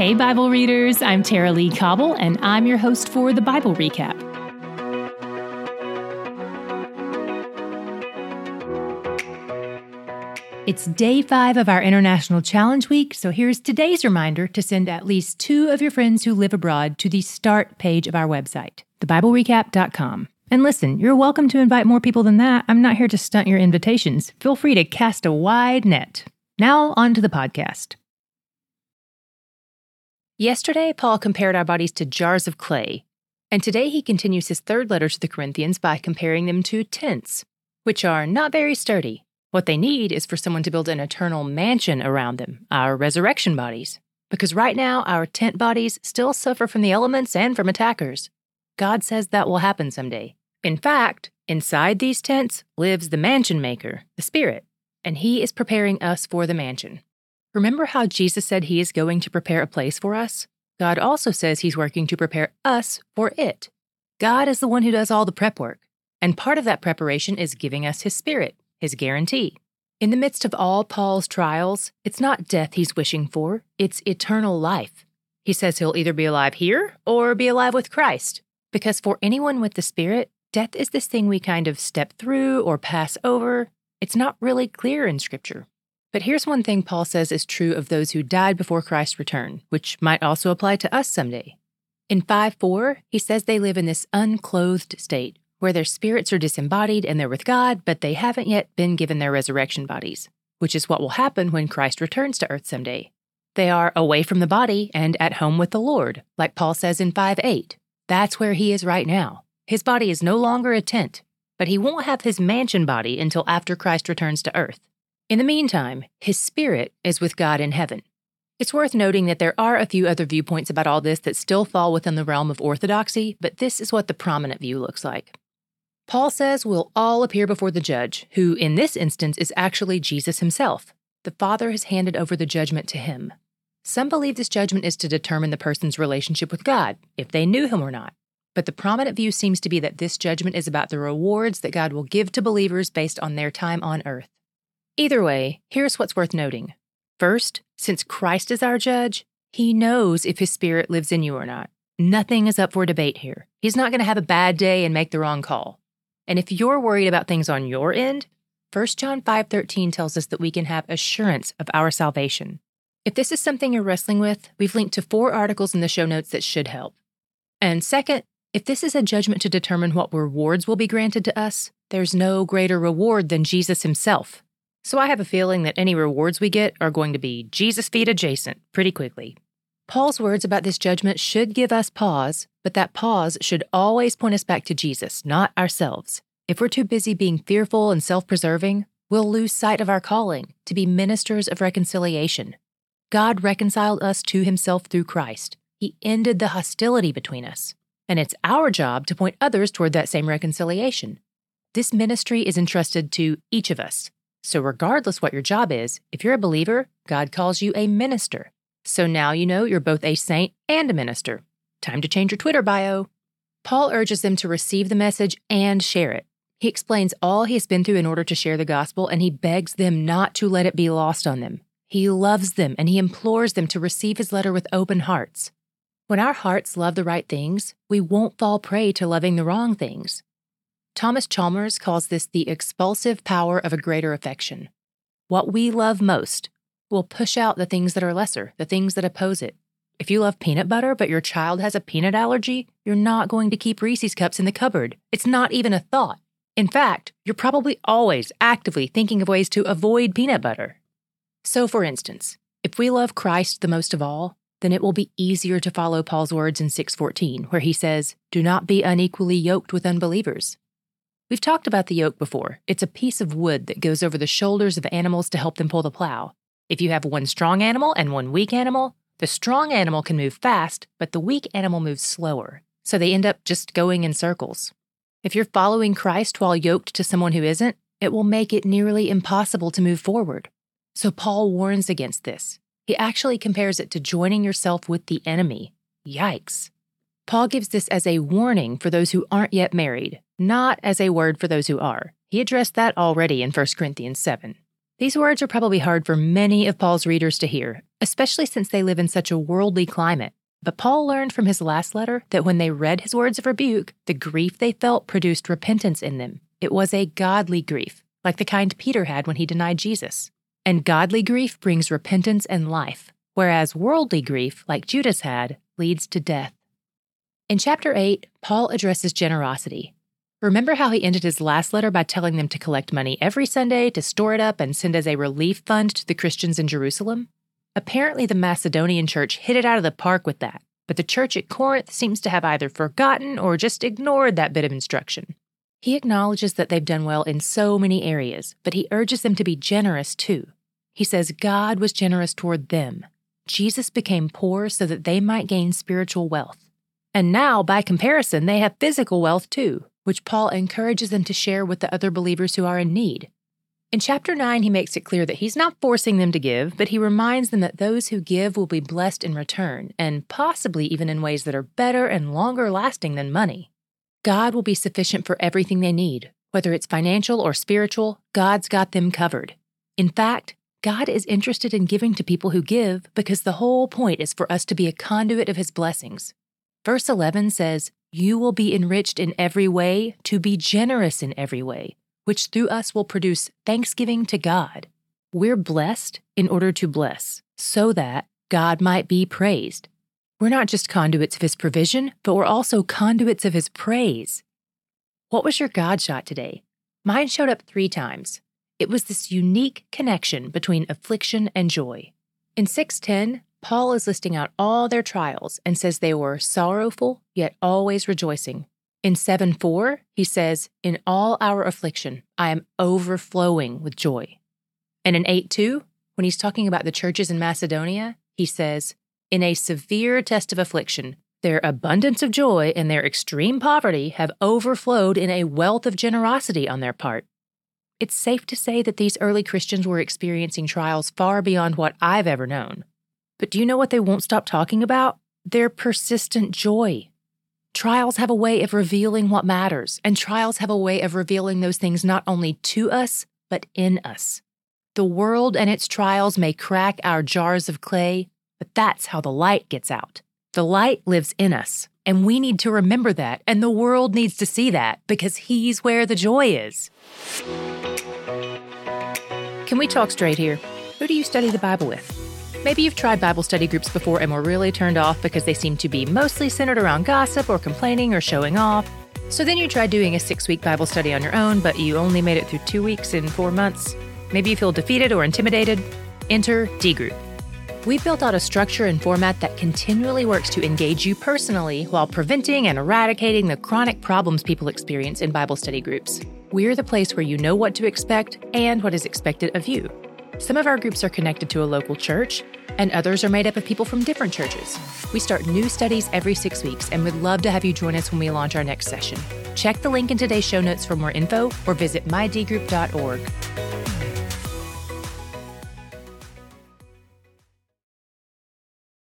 Hey, Bible readers, I'm Tara Lee Cobble, and I'm your host for The Bible Recap. It's day 5 of our International Challenge Week, so here's today's reminder to send at least 2 of your friends who live abroad to the Start page of our website, thebiblerecap.com. And listen, you're welcome to invite more people than that. I'm not here to stunt your invitations. Feel free to cast a wide net. Now, on to the podcast. Yesterday, Paul compared our bodies to jars of clay, and today he continues his third letter to the Corinthians by comparing them to tents, which are not very sturdy. What they need is for someone to build an eternal mansion around them, our resurrection bodies, because right now our tent bodies still suffer from the elements and from attackers. God says that will happen someday. In fact, inside these tents lives the mansion maker, the Spirit, and he is preparing us for the mansion. Remember how Jesus said he is going to prepare a place for us? God also says he's working to prepare us for it. God is the one who does all the prep work, and part of that preparation is giving us his Spirit, his guarantee. In the midst of all Paul's trials, it's not death he's wishing for, it's eternal life. He says he'll either be alive here or be alive with Christ, because for anyone with the Spirit, death is this thing we kind of step through or pass over. It's not really clear in Scripture. But here's one thing Paul says is true of those who died before Christ's return, which might also apply to us someday. In 5:4, he says they live in this unclothed state, where their spirits are disembodied and they're with God, but they haven't yet been given their resurrection bodies, which is what will happen when Christ returns to earth someday. They are away from the body and at home with the Lord, like Paul says in 5:8. That's where he is right now. His body is no longer a tent, but he won't have his mansion body until after Christ returns to earth. In the meantime, his Spirit is with God in heaven. It's worth noting that there are a few other viewpoints about all this that still fall within the realm of orthodoxy, but this is what the prominent view looks like. Paul says we'll all appear before the judge, who in this instance is actually Jesus himself. The Father has handed over the judgment to him. Some believe this judgment is to determine the person's relationship with God, if they knew him or not. But the prominent view seems to be that this judgment is about the rewards that God will give to believers based on their time on earth. Either way, here's what's worth noting. First, since Christ is our judge, he knows if his Spirit lives in you or not. Nothing is up for debate here. He's not going to have a bad day and make the wrong call. And if you're worried about things on your end, 1 John 5:13 tells us that we can have assurance of our salvation. If this is something you're wrestling with, we've linked to 4 articles in the show notes that should help. And second, if this is a judgment to determine what rewards will be granted to us, there's no greater reward than Jesus himself. So I have a feeling that any rewards we get are going to be Jesus feet adjacent pretty quickly. Paul's words about this judgment should give us pause, but that pause should always point us back to Jesus, not ourselves. If we're too busy being fearful and self-preserving, we'll lose sight of our calling to be ministers of reconciliation. God reconciled us to himself through Christ. He ended the hostility between us, and it's our job to point others toward that same reconciliation. This ministry is entrusted to each of us. So regardless what your job is, if you're a believer, God calls you a minister. So now you know you're both a saint and a minister. Time to change your Twitter bio. Paul urges them to receive the message and share it. He explains all he has been through in order to share the gospel, and he begs them not to let it be lost on them. He loves them, and he implores them to receive his letter with open hearts. When our hearts love the right things, we won't fall prey to loving the wrong things. Thomas Chalmers calls this the expulsive power of a greater affection. What we love most will push out the things that are lesser, the things that oppose it. If you love peanut butter but your child has a peanut allergy, you're not going to keep Reese's Cups in the cupboard. It's not even a thought. In fact, you're probably always actively thinking of ways to avoid peanut butter. So, for instance, if we love Christ the most of all, then it will be easier to follow Paul's words in 6:14, where he says, "Do not be unequally yoked with unbelievers." We've talked about the yoke before. It's a piece of wood that goes over the shoulders of animals to help them pull the plow. If you have one strong animal and one weak animal, the strong animal can move fast, but the weak animal moves slower, so they end up just going in circles. If you're following Christ while yoked to someone who isn't, it will make it nearly impossible to move forward. So Paul warns against this. He actually compares it to joining yourself with the enemy. Yikes. Paul gives this as a warning for those who aren't yet married, not as a word for those who are. He addressed that already in 1 Corinthians 7. These words are probably hard for many of Paul's readers to hear, especially since they live in such a worldly climate. But Paul learned from his last letter that when they read his words of rebuke, the grief they felt produced repentance in them. It was a godly grief, like the kind Peter had when he denied Jesus. And godly grief brings repentance and life, whereas worldly grief, like Judas had, leads to death. In chapter 8, Paul addresses generosity. Remember how he ended his last letter by telling them to collect money every Sunday, to store it up, and send as a relief fund to the Christians in Jerusalem? Apparently, the Macedonian church hit it out of the park with that, but the church at Corinth seems to have either forgotten or just ignored that bit of instruction. He acknowledges that they've done well in so many areas, but he urges them to be generous too. He says God was generous toward them. Jesus became poor so that they might gain spiritual wealth. And now, by comparison, they have physical wealth too, which Paul encourages them to share with the other believers who are in need. In chapter 9, he makes it clear that he's not forcing them to give, but he reminds them that those who give will be blessed in return, and possibly even in ways that are better and longer lasting than money. God will be sufficient for everything they need. Whether it's financial or spiritual, God's got them covered. In fact, God is interested in giving to people who give because the whole point is for us to be a conduit of his blessings. Verse 11 says, "You will be enriched in every way to be generous in every way, which through us will produce thanksgiving to God." We're blessed in order to bless, so that God might be praised. We're not just conduits of his provision, but we're also conduits of his praise. What was your God shot today? Mine showed up 3 times. It was this unique connection between affliction and joy. In 6:10, Paul is listing out all their trials and says they were sorrowful, yet always rejoicing. In 7:4, he says, "In all our affliction, I am overflowing with joy." And in 8:2, when he's talking about the churches in Macedonia, he says, "In a severe test of affliction, their abundance of joy and their extreme poverty have overflowed in a wealth of generosity on their part." It's safe to say that these early Christians were experiencing trials far beyond what I've ever known. But do you know what they won't stop talking about? Their persistent joy. Trials have a way of revealing what matters, and trials have a way of revealing those things not only to us, but in us. The world and its trials may crack our jars of clay, but that's how the light gets out. The light lives in us, and we need to remember that, and the world needs to see that, because he's where the joy is. Can we talk straight here? Who do you study the Bible with? Maybe you've tried Bible study groups before and were really turned off because they seem to be mostly centered around gossip or complaining or showing off. So then you try doing a 6-week Bible study on your own, but you only made it through 2 weeks in 4 months. Maybe you feel defeated or intimidated. Enter D-Group. We've built out a structure and format that continually works to engage you personally while preventing and eradicating the chronic problems people experience in Bible study groups. We're the place where you know what to expect and what is expected of you. Some of our groups are connected to a local church, and others are made up of people from different churches. We start new studies every 6 weeks and would love to have you join us when we launch our next session. Check the link in today's show notes for more info or visit mydgroup.org.